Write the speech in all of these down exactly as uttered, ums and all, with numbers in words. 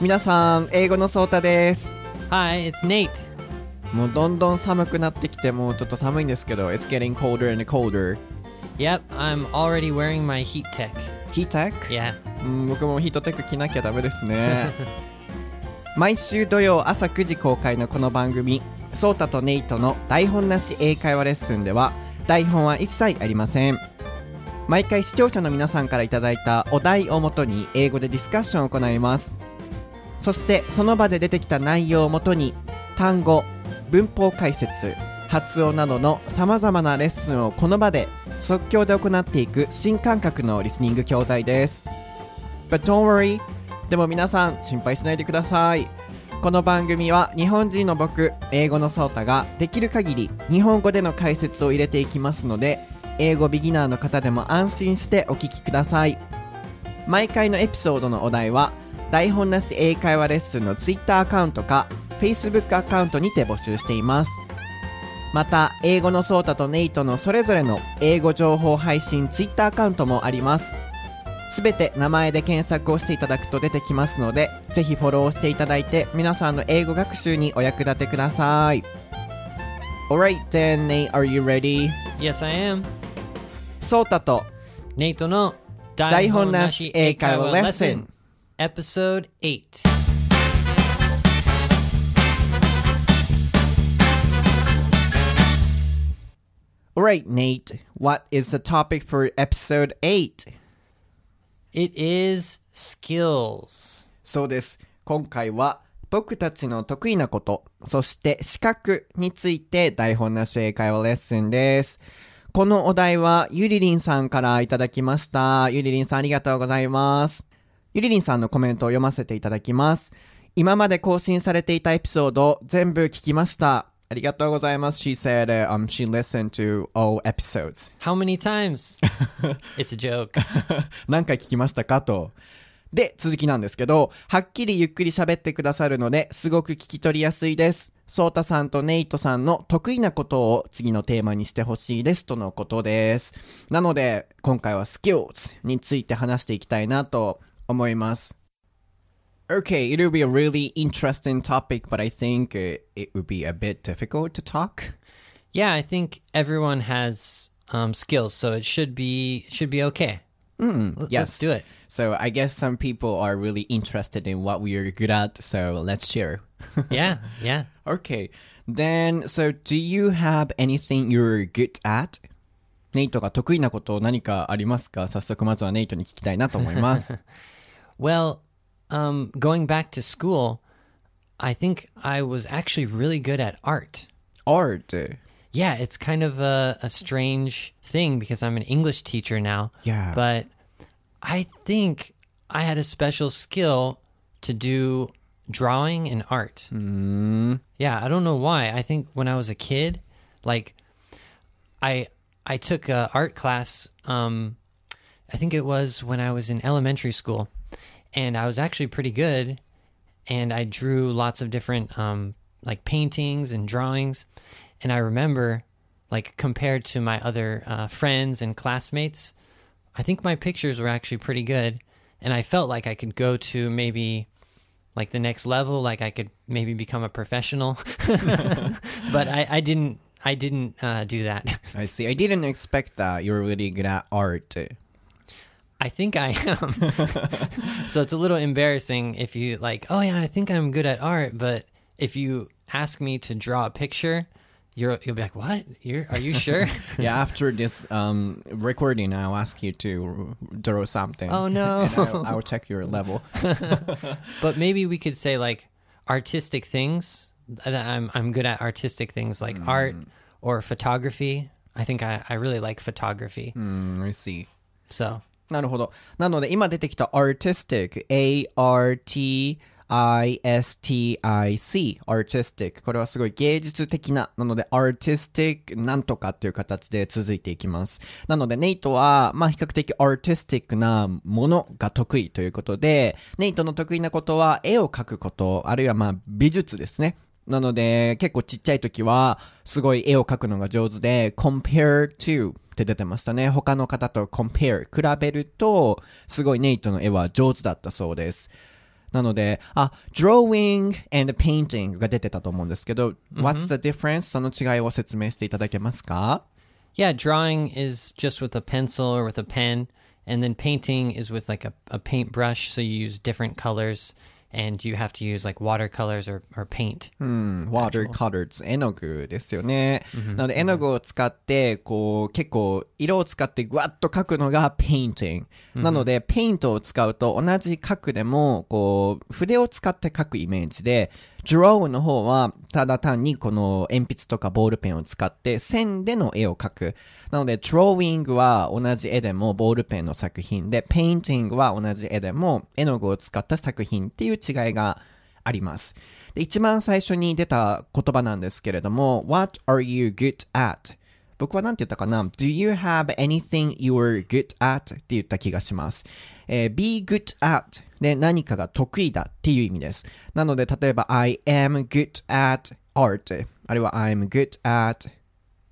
皆さん、英語のソータです。 Hi, it's Nate。 もうどんどん寒くなってきて、もうちょっと寒いんですけど It's getting colder and colder。 Yep, I'm already wearing my heat tech。 Heat tech? Yeah、うん、僕もヒートテック着なきゃダメですね。毎週土曜朝くじ公開のこの番組、ソータとネイトの台本なし英会話レッスンでは、台本は一切ありません。毎回視聴者の皆さんからいただいたお題をもとに英語でディスカッションを行います。そしてその場で出てきた内容をもとに単語、文法解説、発音などのさまざまなレッスンをこの場で即興で行っていく新感覚のリスニング教材です。 But don't worry、 でも皆さん心配しないでください。この番組は日本人の僕、英語のソータができる限り日本語での解説を入れていきますので、英語ビギナーの方でも安心してお聞きください。毎回のエピソードのお題は、台本なし英会話レッスンの Twitter アカウントか Facebook アカウントにて募集しています。また、英語のソータとネイトのそれぞれの英語情報配信 Twitter アカウントもあります。すべて名前で検索をしていただくと出てきますので、ぜひフォローしていただいて、皆さんの英語学習にお役立てください。 Alright then, Nate, are you ready? Yes, I am。ソータとネイトの台本なし英会話レッスン Episode eight。 Alright, Nate, what is the topic for episode eight? It is skills。 そうです。今回は僕たちの得意なこと、そして資格について台本なし英会話レッスンです。このお題はゆりりんさんからいただきました。ゆりりんさん、ありがとうございます。ゆりりんさんのコメントを読ませていただきます。今まで更新されていたエピソード全部聞きました。ありがとうございます。 She said、um, she listened to all episodes. How many times? It's a joke. 何回聞きましたかと。で、続きなんですけど、はっきりゆっくり喋ってくださるのですごく聞き取りやすいです。ソータさんとネイトさんの得意なことを次のテーマにしてほしいですとのことです。なので今回は skills について話していきたいなと思います。 Okay, it will be a really interesting topic, but I think it would be a bit difficult to talk. Yeah, I think everyone has、um, skills, so it should be, should be okay. Mm, L- yes. Let's do it. So I guess some people are really interested in what we are good at, so let's share. Yeah, yeah. Okay. Then, so do you have anything you're good at? ネイトが得意なこと何かありますか？早速まずはネイトに聞きたいなと思います。Well, um, going back to school, I think I was actually really good at art. Art?Yeah, it's kind of a, a strange thing because I'm an English teacher now. Yeah. But I think I had a special skill to do drawing and art. Mm. Yeah, I don't know why. I think when I was a kid, like, I I took a art class, um, I think it was when I was in elementary school. And I was actually pretty good. And I drew lots of different, um, like, paintings and drawings.And I remember, like, compared to my other、uh, friends and classmates, I think my pictures were actually pretty good. And I felt like I could go to maybe, like, the next level, like I could maybe become a professional. But I, I didn't, I didn't、uh, do that. I see. I didn't expect that. You're really good at art. I think I am. So it's a little embarrassing if you, like, oh, yeah, I think I'm good at art. But if you ask me to draw a picture...You're, you'll be like, what? You're, are you sure? Yeah, after this、um, recording, I'll ask you to draw something. Oh, no. And I'll, I'll check your level. But maybe we could say, like, artistic things. I'm, I'm good at artistic things, like、mm. art or photography. I think I, I really like photography. Mm, I see. So. なるほど。なので、今出てきた artistic, A-R-T-アイ エス ティー アイ シー、 artistic、 これはすごい芸術的な、なので artistic なんとかっていう形で続いていきます。なのでネイトはまあ比較的 artistic なものが得意ということで、ネイトの得意なことは絵を描くこと、あるいはまあ美術ですね。なので結構ちっちゃい時はすごい絵を描くのが上手で、 compare to って出てましたね。他の方と compare、 比べるとすごいネイトの絵は上手だったそうです。なので、あ、drawing and painting が出てたと思うんですけど、mm-hmm. What's the difference? その違いを説明していただけますか？ Yeah, drawing is just with a pencil or with a pen, and then painting is with like a, a paintbrush, so you use different colors, and you have to use like watercolors or, or paint. うん、watercolors、絵の具ですよね。Mm-hmm. なので絵の具を使って、こう、結構色を使ってグワッと描くのが painting。Mm-hmm. なので、paint を使うと同じ描くでも、こう、筆を使って描くイメージで、draw の方はただ単にこの鉛筆とかボールペンを使って線での絵を描く。なので drawing は同じ絵でもボールペンの作品で、painting は同じ絵でも絵の具を使った作品っていう違いがあります。で、一番最初に出た言葉なんですけれども、 What are you good at? 僕はなんて言ったかな？ Do you have anything you're good at? って言った気がします。えー、be good at で何かが得意だっていう意味です。なので例えば I am good at art あるいは I'm good at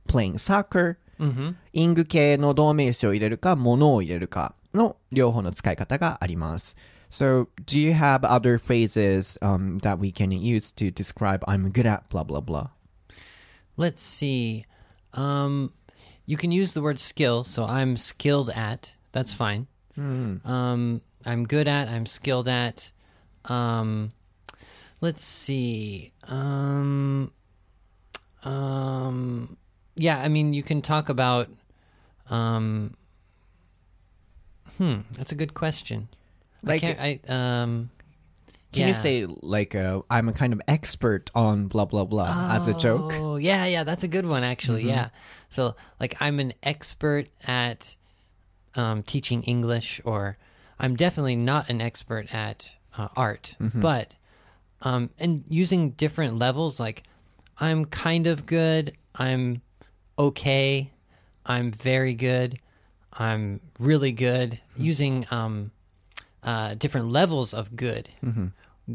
playing soccer、mm-hmm. イング系の動名詞を入れるか物を入れるかの両方の使い方があります。 So do you have other phrases、um, that we can use to describe I'm good at blah blah blah? Let's see、um, You can use the word skill, so I'm skilled at, that's fine.Mm. Um, I'm good at, I'm skilled at, um, let's see, um, um, yeah, I mean, you can talk about, um, hmm, that's a good question. Like, I can't, I, um, can yeah. you say like, uh, I'm a kind of expert on blah, blah, blah、oh, as a joke? Yeah, yeah, that's a good one actually, mm-hmm. yeah. So like, I'm an expert at,Um, teaching English, or I'm definitely not an expert at、uh, art, mm-hmm. but um, and using different levels, like I'm kind of good, I'm okay, I'm very good, I'm really good, mm-hmm. using um, uh, different levels of good, mm-hmm.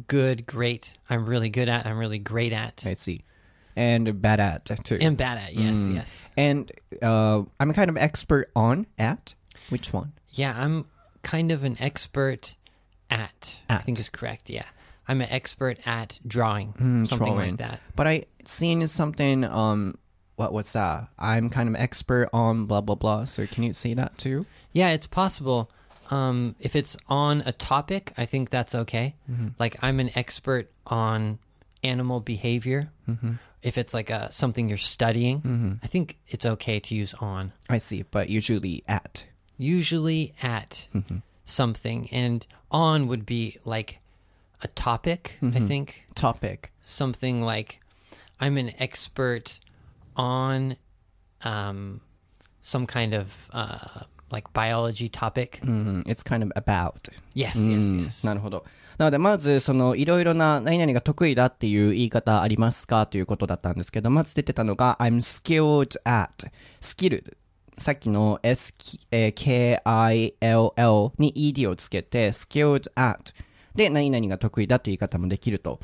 good, great, I'm really good at, I'm really great at. I see.And bad at, too. And bad at, yes,、mm. yes. And、uh, I'm kind of expert on at? Which one? Yeah, I'm kind of an expert at. at. I think it's correct, yeah. I'm an expert at drawing,、mm, something drawing. like that. But I've seen something,、um, what, what's that? I'm kind of expert on blah, blah, blah. So can you say that, too? Yeah, it's possible.、Um, if it's on a topic, I think that's okay.、Mm-hmm. Like, I'm an expert on animal behavior.、Mm-hmm.If it's like a, something you're studying,、mm-hmm. I think it's okay to use on. I see, but usually at. Usually at、mm-hmm. something. And on would be like a topic,、mm-hmm. I think. Topic. Something like, I'm an expert on、um, some kind of、uh, like biology topic.、Mm, it's kind of about. Yes,、mm, yes, yes. なるほど。なのでまずそのいろいろな何々が得意だっていう言い方ありますかということだったんですけど、まず出てたのが I'm skilled at skilled さっきの S-K-I-L-L に ed をつけて skilled at で何々が得意だという言い方もできると。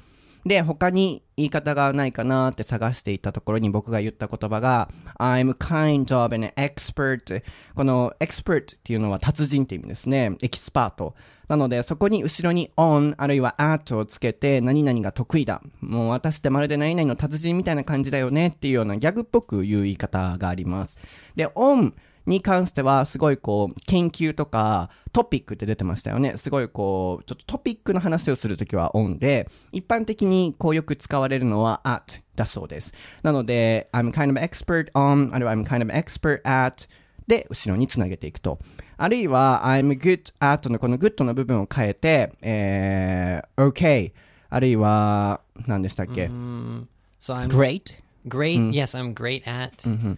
で、他に言い方がないかなって探していたところに僕が言った言葉が I'm kind of an expert この expert っていうのは達人って意味ですね。エキスパートなのでそこに後ろに on あるいは at をつけて何々が得意だもう私ってまるで何々の達人みたいな感じだよねっていうようなギャグっぽく言う言い方があります。で on に関してはすごいこう研究とかトピックって出てましたよね。すごいこうちょっとトピックの話をするときは on で一般的にこうよく使われるのは at だそうです。なので I'm kind of expert on あるいは I'm kind of expert at で後ろにつなげていくと、あるいは I'm good at のこの good の部分を変えて、えー、okay あるいは何でしたっけ、mm-hmm. so I'm great great、mm-hmm. yes I'm great at、mm-hmm.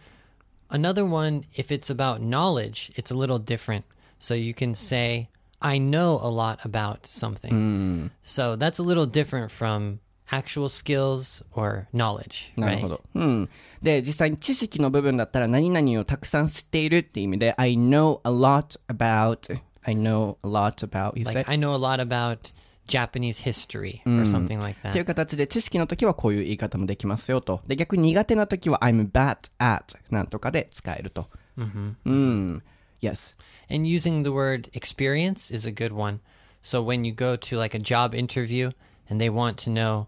another one if it's about knowledge it's a little different so you can say I know a lot about something、mm. so that's a little different from actual skills or knowledge, right? なるほど、うん、で実際に知識の部分だったら何々をたくさん知っているって意味で I know a lot about I know a lot about you like, said I know a lot about Japanese history、うん、or something like that という形で知識の時はこういう言い方もできますよと。で逆に苦手な時は I'm bad at なんとかで使えると、mm-hmm. うん Yes. And using the word experience is a good one So when you go to like a job interview and they want to know,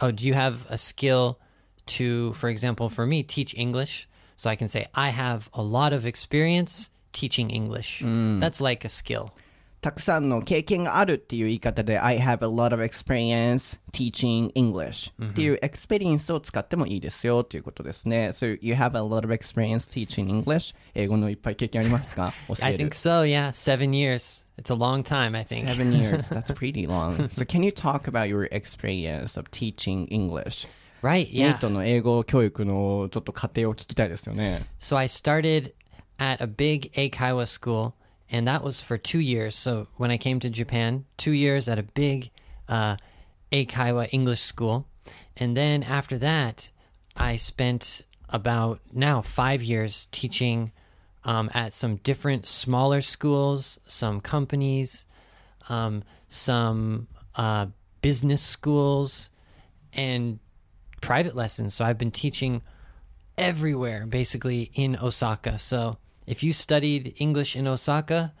oh, do you have a skill to, for example, for me, teach English? So I can say, I have a lot of experience teaching English. Mm. That's like a skill. たくさんの経験があるっていう言い方で I have a lot of experience teaching English、mm-hmm. っていうエクスペリエンスを使ってもいいですよということですね。 So you have a lot of experience teaching English。 英語のいっぱい経験ありますか？教える。 I think so, yeah. Seven years. It's a long time, I think. Seven years. That's pretty long. So can you talk about your experience of teaching English? Right, yeah. ネイトの英語教育のちょっと過程を聞きたいですよね。 So I started at a big EiKaiWa school.And that was for two years. So when I came to Japan, two years at a big uh, EiKaiWa English school. And then after that, I spent about now five years teaching um, at some different smaller schools, some companies, um, some uh, business schools, and private lessons. So I've been teaching everywhere, basically, in Osaka. So...If you studied English in Osaka,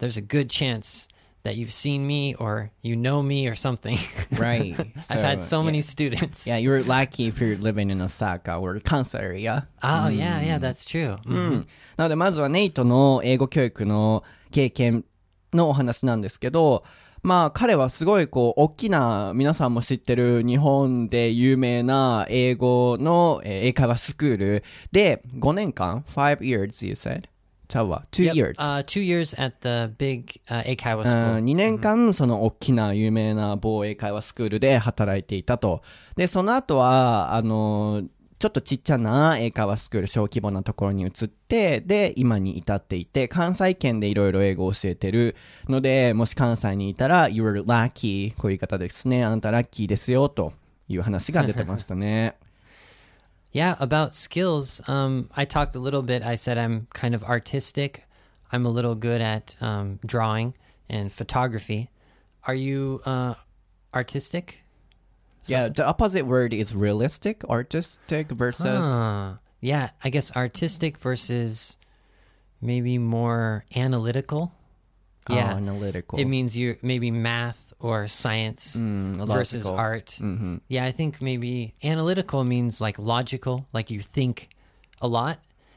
there's a good chance that you've seen me or you know me or something. Right. So, I've had so yeah. many students. Yeah, you're lucky if you're living in Osaka or Kansai area. Oh, mm. yeah, yeah, that's true. なのでまずはネイトの英語教育の経験のお話なんですけど、まあ彼はすごいこう大きな皆さんも知ってる日本で有名な英語の英会話スクールでごねんかん five years you said ちゃうわ two years、uh, two years at the big、uh, 英会話スクールにねんかんその大きな有名な某英会話スクールで働いていたと。でその後はあのちょっとちっちゃな英会話スクール小規模なところに移ってで今に至っていて関西圏でいろいろ英語を教えてるのでもし関西にいたら You're lucky こういう言い方ですね。あなたラッキーですよという話が出てましたね。Yeah, about skills、um, I talked a little bit. I said I'm kind of artistic. I'm a little good at、um, drawing and photography. Are you、uh, artistic?Yeah, the opposite word is realistic, artistic versus... Huh. Yeah, I guess artistic versus maybe more analytical. Yeah, oh, analytical. It means you maybe math or science mm, versus art. Mm-hmm. Yeah, I think maybe analytical means like logical, like you think a lot.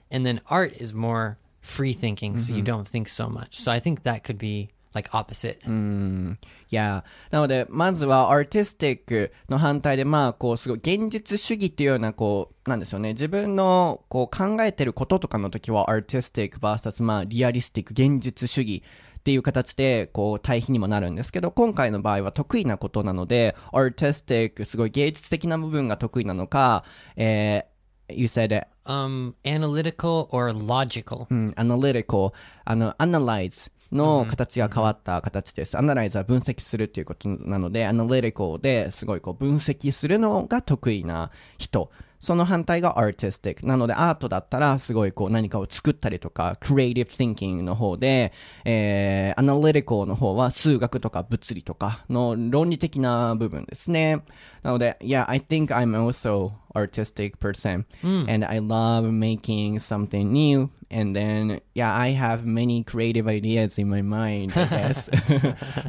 And then art is more free thinking, so mm-hmm. you don't think so much. So I think that could be...Like opposite. うん。いや、なのでまずは artistic の反対でまあこうすごい現実主義っていうようなこうなんでしょうね。自分のこう考えてることとかの時は artistic versus まあリアリスティック現実主義っていう形でこう対比にもなるんですけど、今回の場合は得意なことなので artistic すごい芸術的な部分が得意なのか、えーYou said it.、Um, analytical or logical?、うん、analytical. あの analyze の形が変わった形です。Mm-hmm. Analyze は分析するということなので、analytical ですごいこう分析するのが得意な人。その反対が artistic なのでアートだったらすごいこう何かを作ったりとか creative thinking の方で、えー、analytical の方は数学とか物理とかの論理的な部分ですね。なので Yeah, I think I'm also artistic person、mm. and I love making something new and then yeah, I have many creative ideas in my mind, I guess.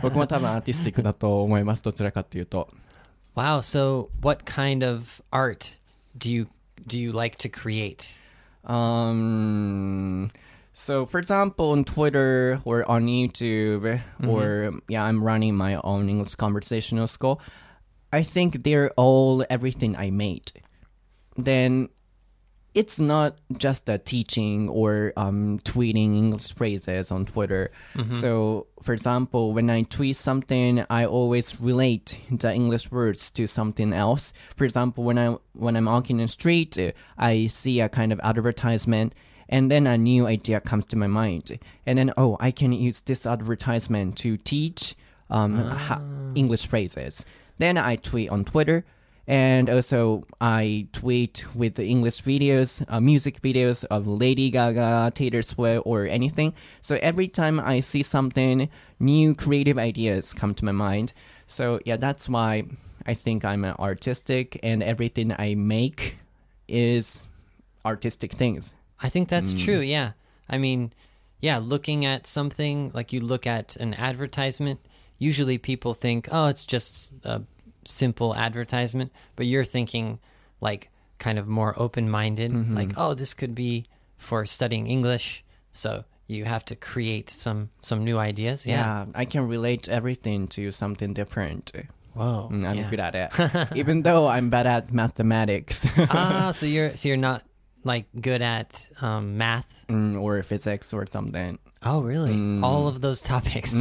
僕も多分アーティスティックだと思います。どちらかというと Wow, so what kind of art?Do you, do you like to create? Um, so, for example, on Twitter or on YouTube, mm-hmm. or, yeah, I'm running my own English conversational school. I think they're all everything I made. Then it's not just a teaching or um, tweeting English phrases on Twitter. Mm-hmm. So, for example, when I tweet something, I always relate the English words to something else. For example, when, I, when I'm walking in the street, I see a kind of advertisement, and then a new idea comes to my mind. And then, oh, I can use this advertisement to teach um, ah. ha- English phrases. Then I tweet on Twitter.And also, I tweet with the English videos,、uh, music videos of Lady Gaga, Taylor Swift, or anything. So every time I see something, new creative ideas come to my mind. So yeah, that's why I think I'm an artistic, and everything I make is artistic things. I think that's、mm. true, yeah. I mean, yeah, looking at something, like you look at an advertisement, usually people think, oh, it's just a simple advertisement, but you're thinking like kind of more open-minded, mm-hmm. like, oh, this could be for studying English, so you have to create some, some new ideas. Yeah. yeah, I can relate everything to something different. Whoa, mm, I'm yeah. good at it. Even though I'm bad at mathematics. ah, so you're so you're not like good at um, math mm, or physics or something. Oh, really? Mm. All of those topics.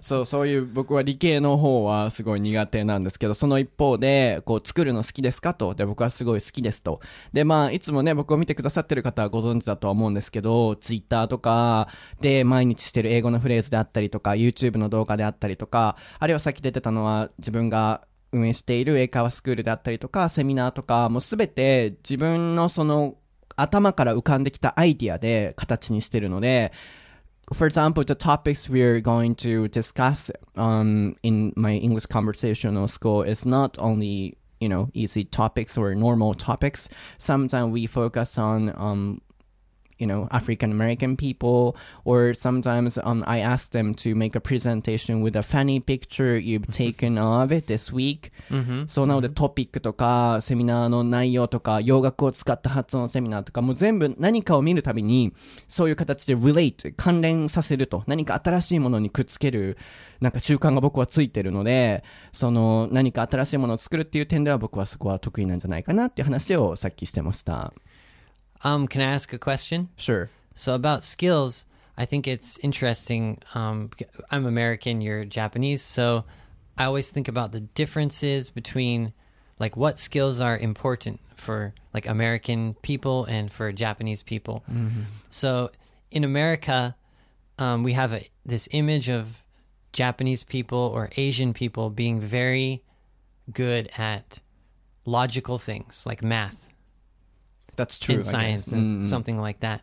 そう、そういう僕は理系の方はすごい苦手なんですけど、その一方でこう作るの好きですかと、で僕はすごい好きですと、でまあいつもね僕を見てくださってる方はご存知だとは思うんですけど、ツイッターとかで毎日してる英語のフレーズであったりとか、 YouTube の動画であったりとか、あるいはさっき出てたのは自分が運営している英会話スクールであったりとか、セミナーとかもうすべて自分のその頭から浮かんできたアイディアで形にしてるので。For example, the topics we're going to discuss um, in my English conversational school is not only, you know, easy topics or normal topics. Sometimes we focus on, um, you know, African-American people, or sometimes um, I ask them to make a presentation with a funny picture you've taken of it this week. Mm-hmm. So now the topic とか、セミナーの内容とか、洋楽を使った発音セミナーとか、もう全部何かを見るたびに、そういう形で relate、関連させると、何か新しいものにくっつける、なんか習慣が僕はついてるので、その何か新しいものを作るっていう点では僕はそこは得意なんじゃないかなっていう話をさっきしてました。Um, can I ask a question? Sure. So about skills, I think it's interesting. Um, I'm American, you're Japanese, so I always think about the differences between like what skills are important for like American people and for Japanese people. Mm-hmm. So in America, um, we have a, this image of Japanese people or Asian people being very good at logical things like math.That's true. In science and mm. something like that.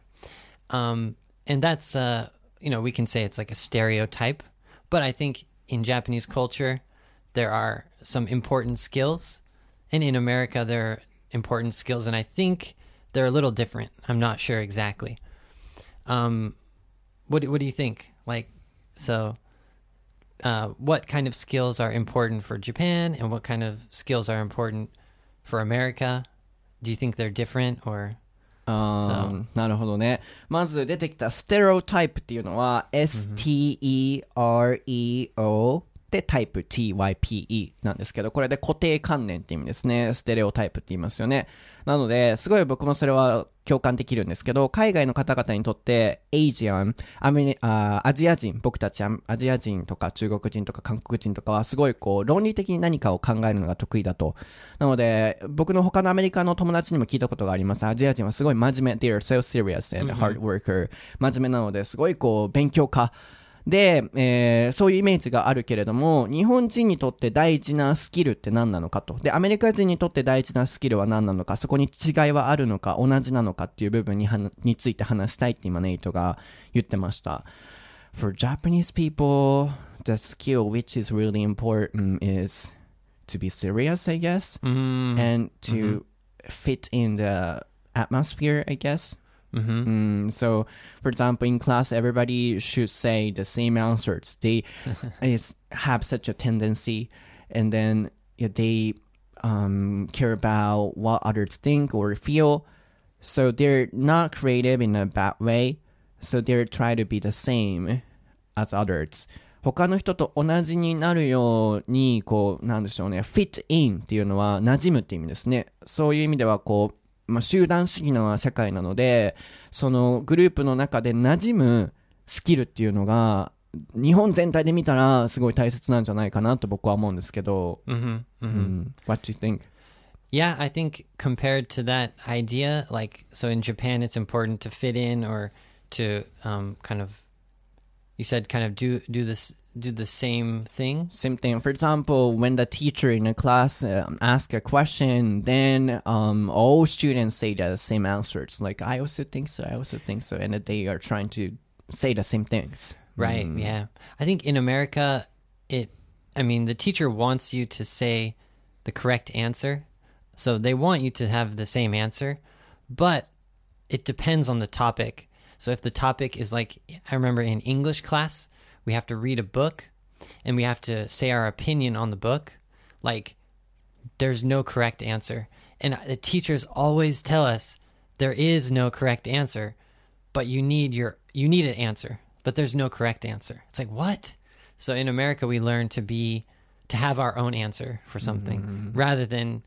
Um, and that's, uh, you know, we can say it's like a stereotype. But I think in Japanese culture, there are some important skills. And in America, there are important skills. And I think they're a little different. I'm not sure exactly. Um, what, what do you think? Like, so uh, what kind of skills are important for Japan? And what kind of skills are important for America?Do you think they're different or...、Um, so. なるほどね。まず出てきたステレオタイプっていうのは S-T-E-R-E-O でタイプ T-Y-P-E なんですけど、これで固定観念って意味ですね。ステレオタイプって言いますよね。なのですごい僕もそれは共感できるんですけど、海外の方々にとってエイジアン、アメリ、あ、アジア人、僕たちアジア人とか中国人とか韓国人とかはすごいこう論理的に何かを考えるのが得意だと。なので僕の他のアメリカの友達にも聞いたことがあります。アジア人はすごい真面目、 They are so serious and hard worker、mm-hmm. 真面目なのですごいこう勉強家で、えー、そういうイメージがあるけれども、日本人にとって大事なスキルって何なのかと、でアメリカ人にとって大事なスキルは何なのか、そこに違いはあるのか同じなのかっていう部分 に, について話したいって今ネイトが言ってました。 For Japanese people, the skill which is really important is to be serious, I guess、mm-hmm. and to、mm-hmm. fit in the atmosphere, I guess.Mm-hmm. Mm, so, for example, in class, everybody should say the same answers. They is, have such a tendency, and then yeah, they um, care about what others think or feel. So they're not creative in a bad way. So they try to be the same as others.他の人と同じになるように、こう、なんでしょうね。fit in っていうのは馴染むって意味ですね。そういう意味ではこう。まあ、集団主義な社会なので、そのグループの中で馴染むスキルっていうのが日本全体で見たらすごい大切なんじゃないかなと僕は思うんですけど、mm-hmm. Mm-hmm. What do you think? Yeah, I think compared to that idea, like, so in Japan it's important to fit in or to、um, kind of, you said kind of do, do this...Do the same thing? Same thing. For example, when the teacher in a class、um, asks a question, then、um, all students say the same answers. Like, I also think so, I also think so. And they are trying to say the same things. Right,、mm. yeah. I think in America, it, I mean, the teacher wants you to say the correct answer. So they want you to have the same answer. But it depends on the topic. So if the topic is like, I remember in English class,We have to read a book, and we have to say our opinion on the book. Like, there's no correct answer. And the teachers always tell us there is no correct answer, but you need your you need an answer, but there's no correct answer. It's like, what? So in America, we learn to be to have our own answer for something mm-hmm. rather than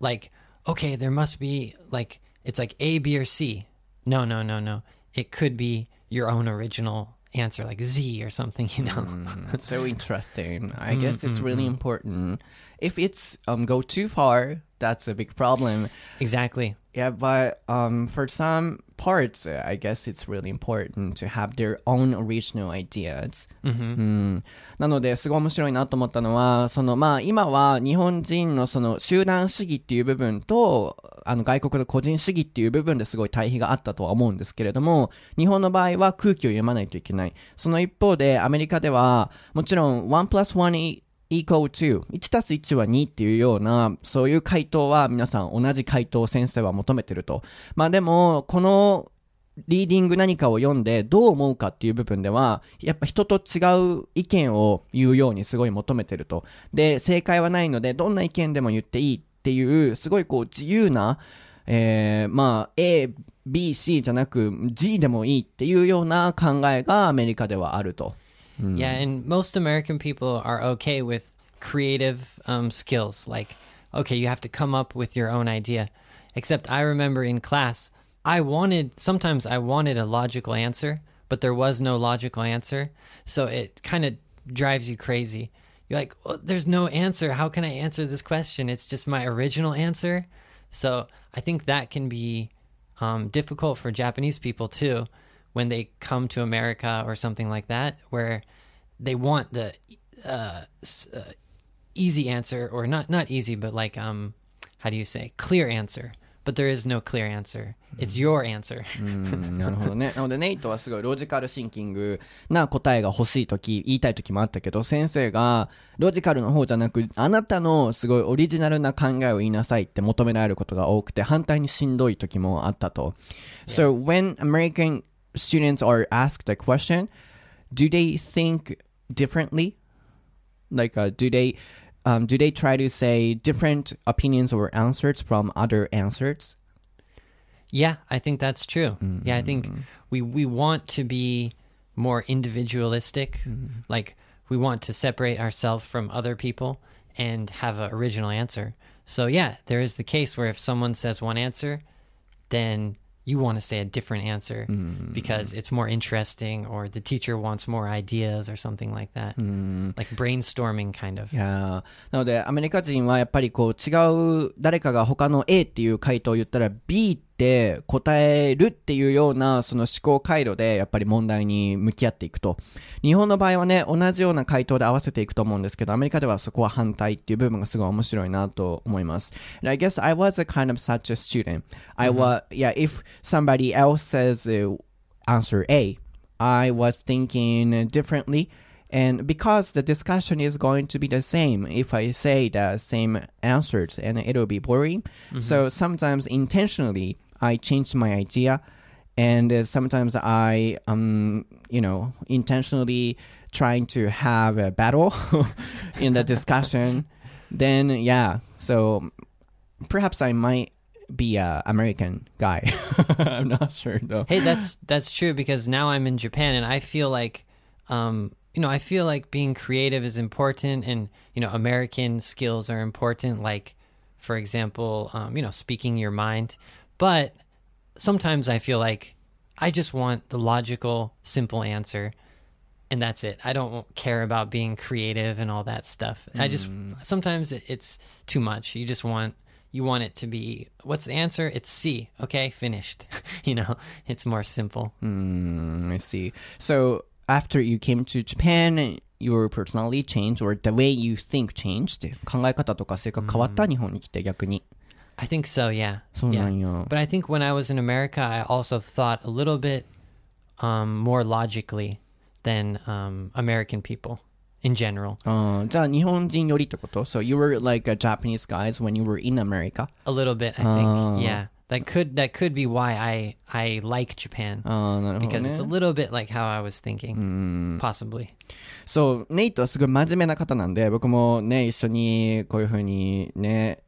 like, okay, there must be like, it's like A, B, or C. No, no, no, no. It could be your own original answer, like Z or something, you know. Mm, so interesting. I mm, guess mm, it's really mm. important. If it's um go too far, that's a big problem. Exactly. Yeah, but um for some parts, I guess it's really important to have their own original ideas. うん。なのですごい面白いなと思ったのは、そのまあ今は日本人のその集団主義っていう部分と、あの外国の個人主義っていう部分ですごい対比があったとは思うんですけれども、日本の場合は空気を読まないといけない。その一方でアメリカではもちろん one plus one equal to いちたすいち はにっていうような、そういう回答は皆さん同じ回答を先生は求めてると。まあでもこのリーディング何かを読んでどう思うかっていう部分ではやっぱ人と違う意見を言うようにすごい求めてると。で、正解はないのでどんな意見でも言っていいっていうすごいこう自由な、えー、まあ A、B、C じゃなく G でもいいっていうような考えがアメリカではあると。Yeah, and most American people are okay with creative um, skills. Like, okay, you have to come up with your own idea. Except I remember in class, I wanted, sometimes I wanted a logical answer, but there was no logical answer. So it kind of drives you crazy. You're like, well, there's no answer. How can I answer this question? It's just my original answer. So I think that can be um, difficult for Japanese people too.when they come to America or something like that, where they want the uh, uh, easy answer, or not, not easy, but like, um, how do you say, clear answer.But there is no clear answer. It's your answer. うん、なるほどね。なのでネイトはすごいロジカルシンキングな答えが欲しいとき、言いたいときもあったけど、先生がロジカルの方じゃなく、あなたのすごいオリジナルな考えを言いなさいって求められることが多くて、反対にしんどいときもあったと。Yeah. So when American students are asked a question, do they think differently? Like, uh, do they um, do they try to say different opinions or answers from other answers? Yeah, I think that's true. Mm-hmm. Yeah, I think we, we want to be more individualistic. Mm-hmm. Like, we want to separate ourselves from other people and have an original answer. So, yeah, there is the case where if someone says one answer, then...You want to say a different answer、mm. because it's more interesting, or the teacher wants more ideas or something like that.、Mm. Like brainstorming, kind of. Yeah. なので、アメリカ人はやっぱりこう違う、誰かが他の A っていう回答を言ったら B って答えるっていうようなその思考回路でやっぱり問題に向き合っていくと。日本の場合はね、同じような回答で合わせていくと思うんですけど、アメリカではそこは反対っていう部分がすごい面白いなと思います。And I guess I was a kind of such a student. I、mm-hmm. was, yeah, if,somebody else says uh, answer A, I was thinking differently, and because the discussion is going to be the same if I say the same answers, and it'll be boring. Mm-hmm. So sometimes intentionally I change my idea, and uh, sometimes I um you know intentionally trying to have a battle in the discussion. Then yeah, so perhaps I mightbe an American guy. I'm not sure though. Hey, that's that's true, because now I'm in Japan and I feel like um you know, I feel like being creative is important, and you know, American skills are important, like for example, um you know, speaking your mind. But sometimes I feel like I just want the logical, simple answer, and that's it. I don't care about being creative and all that stuff. Mm. I just sometimes it, it's too much. You just want You want it to be, what's the answer? It's C. Okay, finished. You know, it's more simple. Mm, I see. So after you came to Japan, your personality changed, or the way you think changed? 考え方とか性格変わった、mm. 日本に来て逆に。I think so, yeah. そうなんや。 Yeah. But I think when I was in America, I also thought a little bit、um, more logically than、um, American people.In general. Uh, じゃあ日本人よりってこと? So you were like a Japanese guys when you were in America? A little bit, I think.、Uh, yeah, That could that could be why I, I like Japan. Ah, because it's a little bit like how I was thinking. Possibly. So, Nate はすごい真面目な方なんで、僕もね、一緒にこういう風にね、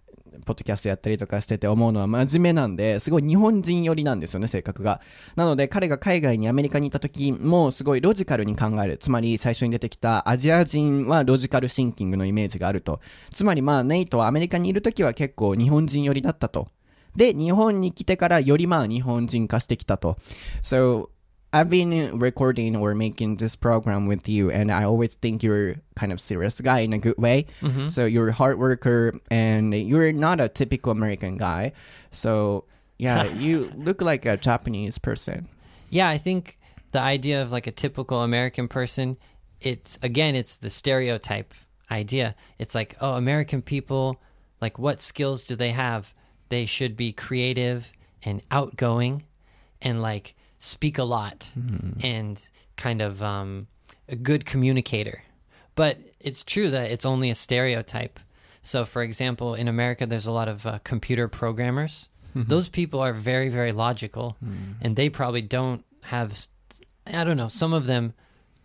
ポッドキャストやったりとかしてて思うのは真面目なんで、すごい日本人寄りなんですよね、性格が。なので彼が海外にアメリカにいた時もすごいロジカルに考える。つまり最初に出てきたアジア人はロジカルシンキングのイメージがあると。つまりまあネイトはアメリカにいる時は結構日本人寄りだったと。で、日本に来てからよりまあ日本人化してきたと。So, I've been recording or making this program with you, and I always think you're kind of serious guy in a good way. Mm-hmm. So you're a hard worker, and you're not a typical American guy. So yeah, you look like a Japanese person. Yeah, I think the idea of like a typical American person, it's again, it's the stereotype idea. It's like, oh, American people, like what skills do they have? They should be creative and outgoing and like,speak a lot mm-hmm. and kind of um, a good communicator. But it's true that it's only a stereotype. So for example, in America, there's a lot of uh, computer programmers. Mm-hmm. Those people are very, very logical mm-hmm. and they probably don't have, I don't know, some of them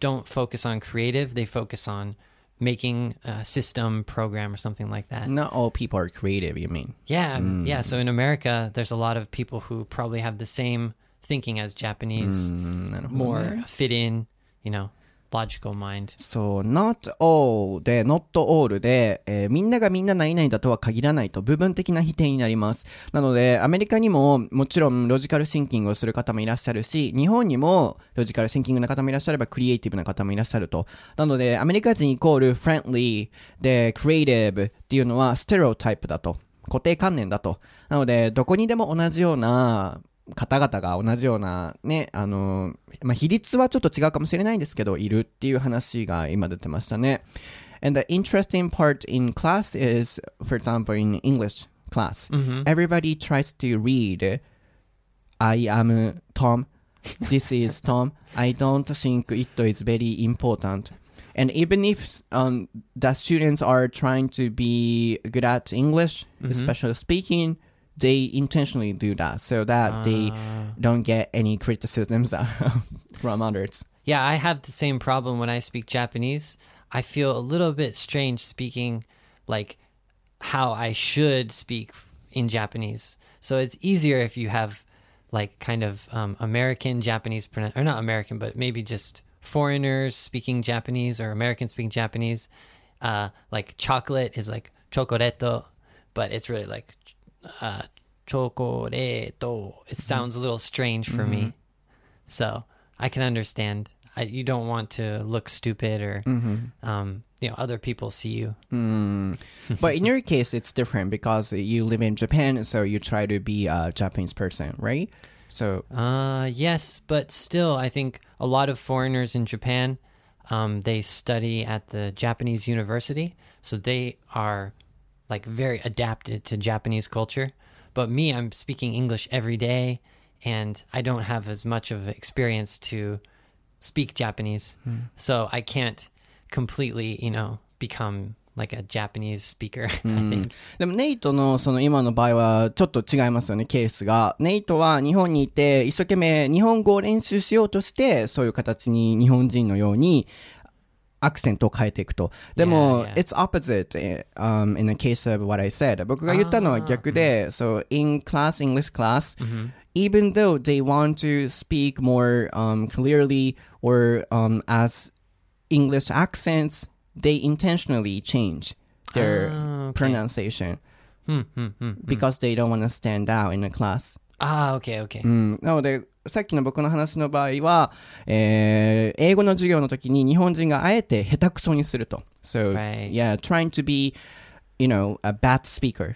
don't focus on creative. They focus on making a system program or something like that. Not all people are creative, you mean? Yeah. Mm. Yeah. So in America, there's a lot of people who probably have the samethinking as Japanese, mm, more fit in, you know, logical mind. So, not all で not all で、えー、みんながみんな何々だとは限らないと部分的な否定になります。なのでアメリカにももちろんロジカルシンキングをする方もいらっしゃるし、日本にもロジカルシンキングな方もいらっしゃればクリエイティブな方もいらっしゃると。なのでアメリカ人イコールフレンドリーでクリエイティブっていうのはステレオタイプだと、固定観念だと。なのでどこにでも同じような方々が同じようなね、あの、まあ、比率はちょっと違うかもしれないんですけど、いるっていう話が今出てましたね。And the interesting part in class is, for example, in English class,、mm-hmm. everybody tries to read, I am Tom, this is Tom, I don't think it is very important. And even if、um, the students are trying to be good at English,、mm-hmm. especially speaking,They intentionally do that so that、uh, they don't get any criticisms from others. Yeah, I have the same problem when I speak Japanese. I feel a little bit strange speaking like how I should speak in Japanese. So it's easier if you have like kind of、um, American Japanese, pron- or not American, but maybe just foreigners speaking Japanese or American speaking Japanese.、Uh, like chocolate is like chocoreto, but it's really like...Uh, chocolate. It sounds a little strange for、mm-hmm. me. So I can understand. I, you don't want to look stupid or、mm-hmm. um, you know, other people see you.、Mm. But in your case, it's different because you live in Japan, so you try to be a Japanese person, right? So, uh, yes, but still, I think a lot of foreigners in Japan, um, they study at the Japanese university, so they are...like very adapted to Japanese culture. But me, I'm speaking English every day and I don't have as much of experience to speak Japanese.、Mm. So I can't completely, you know, become like a Japanese speaker, I think. でもネイトのその今の場合はちょっと違いますよね、ケースが。ネイトは日本にいて一生懸命日本語を練習しようとして、そういう形に日本人のようにアクセントを変えていくと。でも、yeah, yeah. It's opposite、um, in the case of what I said. 僕が言ったのは逆で、ah, so in class, English class,、mm-hmm. even though they want to speak more、um, clearly or、um, as English accents, they intentionally change their、ah, okay. pronunciation because they don't want to stand out in a class. Ah, okay, okay.、うん、なので、さっきの僕の話の場合は、えー、英語の授業の時に日本人があえて下手くそにすると。So、right. yeah, trying to be, you know, a bad speaker,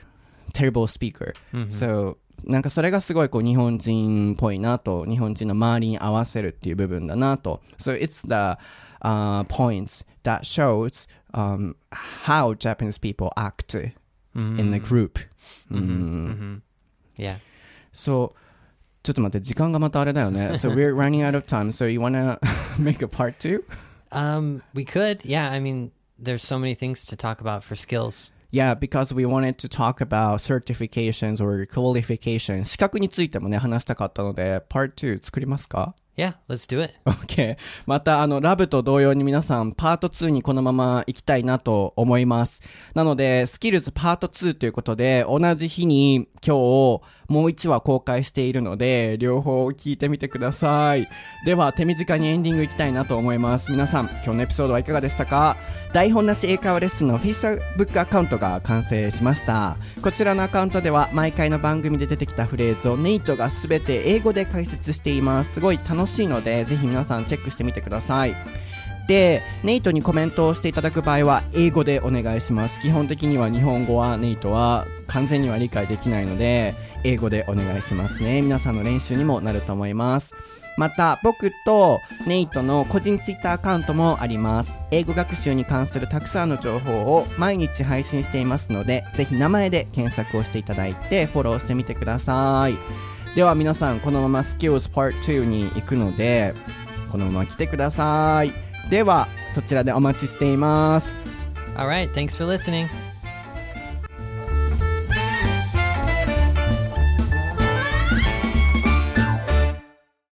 terrible speaker.、Mm-hmm. So なんかそれがすごいこう日本人っぽいなと、日本人の周りに合わせるっていう部分だなと。So it's the、uh, points that shows、um, how Japanese people act、mm-hmm. in the group. Mm-hmm. Mm-hmm. Yeah. So.ちょっと待って、時間がまたあれだよね。So we're running out of time. So you wanna make a part two? Um, we could. Yeah, I mean, there's so many things to talk about for skills. Yeah, because we wanted to talk about certifications or qualifications. 資格についてもね、話したかったので、Part ツー作りますか？Yeah, let's do it. Okay. また、あの、ラブと同様に皆さん、パートツーにこのまま行きたいなと思います。なので、スキルズパートツーということで、同じ日に今日、もういちわ公開しているので、両方聞いてみてください。では、手短にエンディング行きたいなと思います。皆さん、今日のエピソードはいかがでしたか？台本なし英会話レッスンの Facebook アカウントが完成しました。こちらのアカウントでは、毎回の番組で出てきたフレーズをNateがすべて英語で解説しています。すごい楽しい。楽しいのでぜひ皆さんチェックしてみてください。で、ネイトにコメントをしていただく場合は英語でお願いします。基本的には日本語はネイトは完全には理解できないので英語でお願いしますね。皆さんの練習にもなると思います。また僕とネイトの個人ツイッターアカウントもあります。英語学習に関するたくさんの情報を毎日配信していますのでぜひ名前で検索をしていただいてフォローしてみてください。では皆さんこのままスキルズパートツーに行くのでこのまま来てください。ではそちらでお待ちしています。All right, thanks for listening.